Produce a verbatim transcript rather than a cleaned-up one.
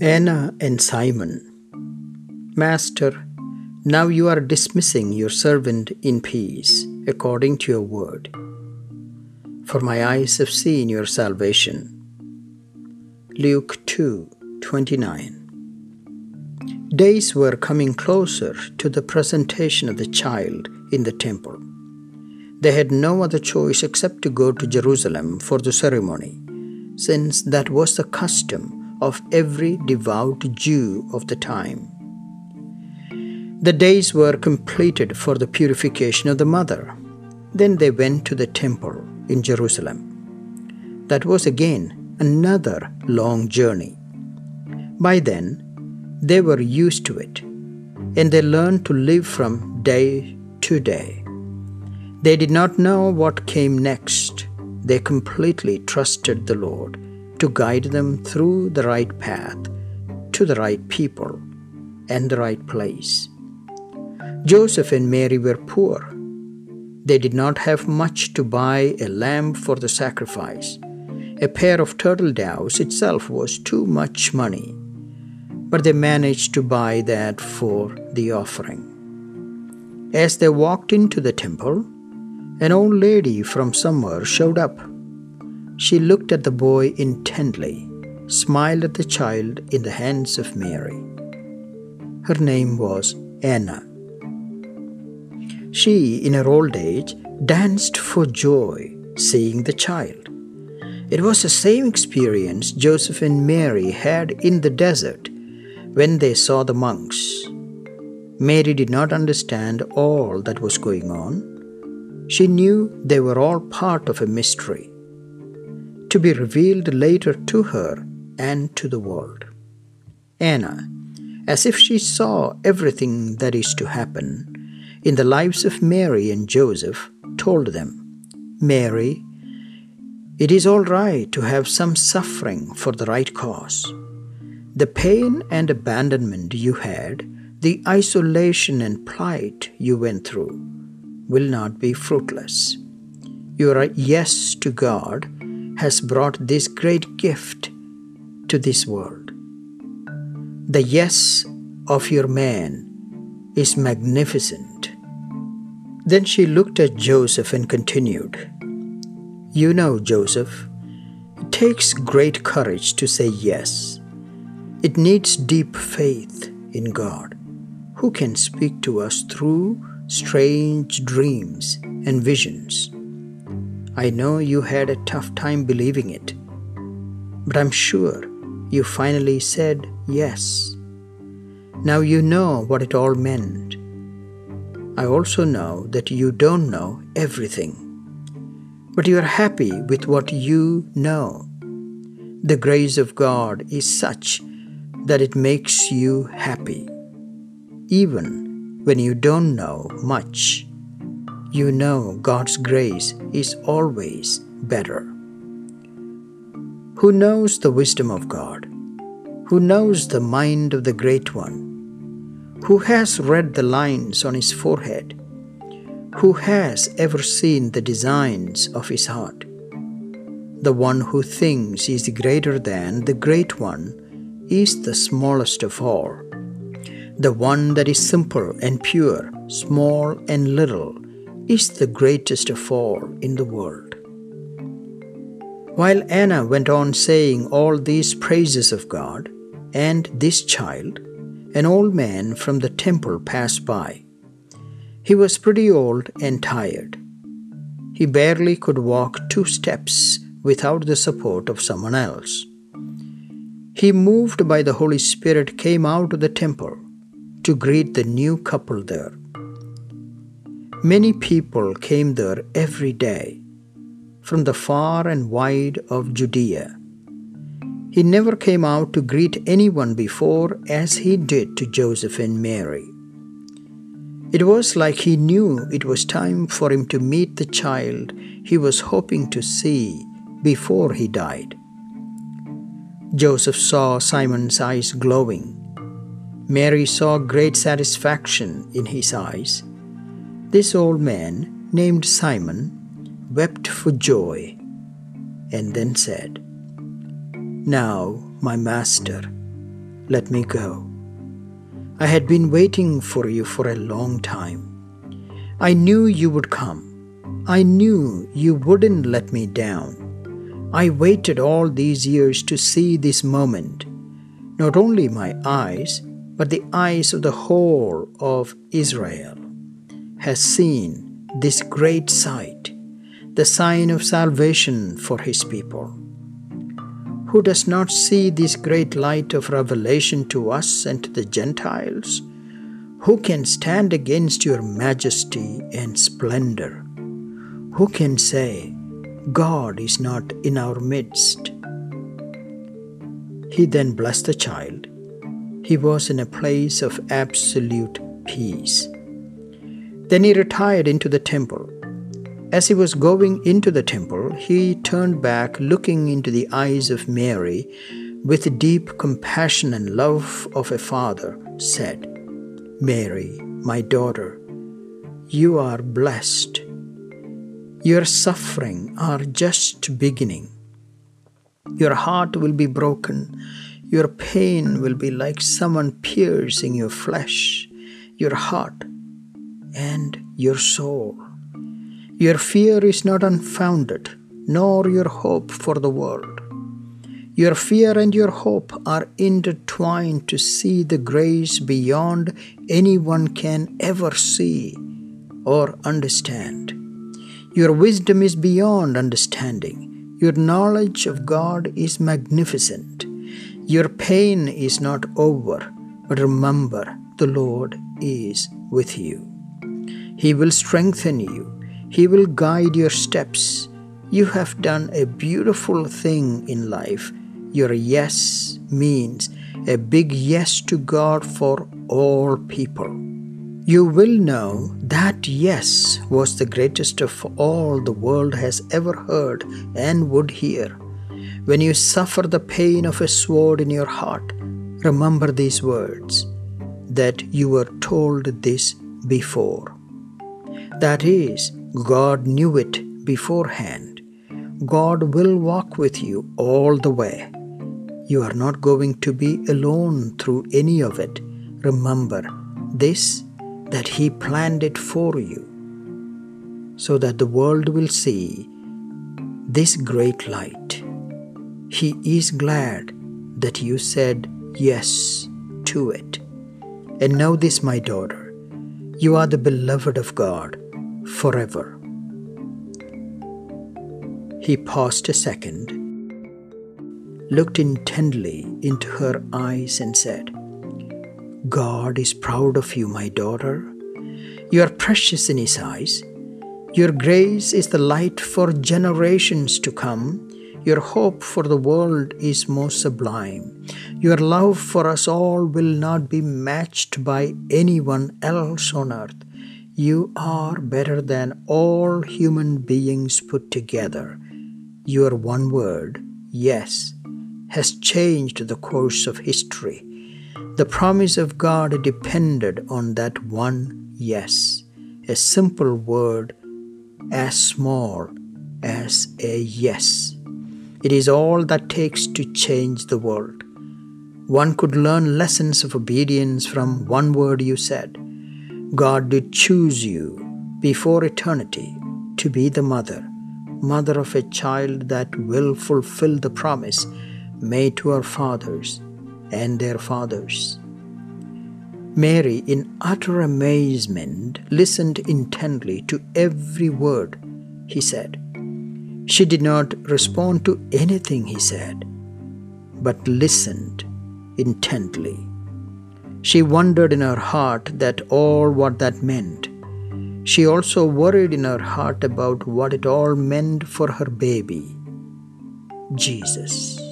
Anna and Simon, Master, now you are dismissing your servant in peace, according to your word. For my eyes have seen your salvation. Luke two twenty-nine. Days were coming closer to the presentation of the child in the temple. They had no other choice except to go to Jerusalem for the ceremony, since that was the custom of every devout Jew of the time. The days were completed for the purification of the mother. Then they went to the temple in Jerusalem. That was again another long journey. By then, they were used to it, and they learned to live from day to day. They did not know what came next. They completely trusted the Lord to guide them through the right path, to the right people, and the right place. Joseph and Mary were poor. They did not have much to buy a lamb for the sacrifice. A pair of turtle doves itself was too much money, but they managed to buy that for the offering. As they walked into the temple, an old lady from somewhere showed up. She looked at the boy intently, smiled at the child in the hands of Mary. Her name was Anna. She, in her old age, danced for joy seeing the child. It was the same experience Joseph and Mary had in the desert when they saw the monks. Mary did not understand all that was going on. She knew they were all part of a mystery, to be revealed later to her and to the world. Anna, as if she saw everything that is to happen in the lives of Mary and Joseph, told them, "Mary, it is all right to have some suffering for the right cause. The pain and abandonment you had, the isolation and plight you went through, will not be fruitless. Your yes to God has brought this great gift to this world. The yes of your man is magnificent." Then she looked at Joseph and continued, "You know, Joseph, it takes great courage to say yes. It needs deep faith in God, who can speak to us through strange dreams and visions. I know you had a tough time believing it, but I'm sure you finally said yes. Now you know what it all meant. I also know that you don't know everything, but you are happy with what you know. The grace of God is such that it makes you happy. Even when you don't know much, you know God's grace is always better. Who knows the wisdom of God? Who knows the mind of the Great One? Who has read the lines on his forehead? Who has ever seen the designs of his heart? The one who thinks he is greater than the Great One is the smallest of all. The one that is simple and pure, small and little, is the greatest of all in the world." While Anna went on saying all these praises of God and this child, an old man from the temple passed by. He was pretty old and tired. He barely could walk two steps without the support of someone else. He, moved by the Holy Spirit, came out of the temple to greet the new couple there. Many people came there every day, from the far and wide of Judea. He never came out to greet anyone before as he did to Joseph and Mary. It was like he knew it was time for him to meet the child he was hoping to see before he died. Joseph saw Simon's eyes glowing. Mary saw great satisfaction in his eyes. This old man, named Simon, wept for joy and then said, "Now, my master, let me go. I had been waiting for you for a long time. I knew you would come. I knew you wouldn't let me down. I waited all these years to see this moment. Not only my eyes, but the eyes of the whole of Israel has seen this great sight, the sign of salvation for his people. Who does not see this great light of revelation to us and to the Gentiles? Who can stand against your majesty and splendor? Who can say, God is not in our midst? He then blessed the child. He was in a place of absolute peace. Then he retired into the temple. As he was going into the temple, he turned back, looking into the eyes of Mary with deep compassion and love of a father, said, Mary, my daughter, you are blessed. Your suffering are just beginning. Your heart will be broken. Your pain will be like someone piercing your flesh, your heart, and your soul. Your fear is not unfounded, nor your hope for the world. Your fear and your hope are intertwined to see the grace beyond anyone can ever see or understand. Your wisdom is beyond understanding. Your knowledge of God is magnificent. Your pain is not over, but remember, the Lord is with you. He will strengthen you. He will guide your steps. You have done a beautiful thing in life. Your yes means a big yes to God for all people. You will know that yes was the greatest of all the world has ever heard and would hear. When you suffer the pain of a sword in your heart, remember these words, that you were told this before. That is, God knew it beforehand. God will walk with you all the way. You are not going to be alone through any of it. Remember this, that He planned it for you, so that the world will see this great light. He is glad that you said yes to it. And know this, my daughter, you are the beloved of God forever. He paused a second, looked intently into her eyes and said, God is proud of you, my daughter. You are precious in His eyes. Your grace is the light for generations to come. Your hope for the world is most sublime. Your love for us all will not be matched by anyone else on earth. You are better than all human beings put together. Your one word, yes, has changed the course of history. The promise of God depended on that one yes, a simple word as small as a yes. It is all that takes to change the world. One could learn lessons of obedience from one word you said. God did choose you before eternity to be the mother, mother of a child that will fulfill the promise made to our fathers and their fathers. Mary, in utter amazement, listened intently to every word he said. She did not respond to anything he said, but listened intently. She wondered in her heart that all what that meant. She also worried in her heart about what it all meant for her baby, Jesus.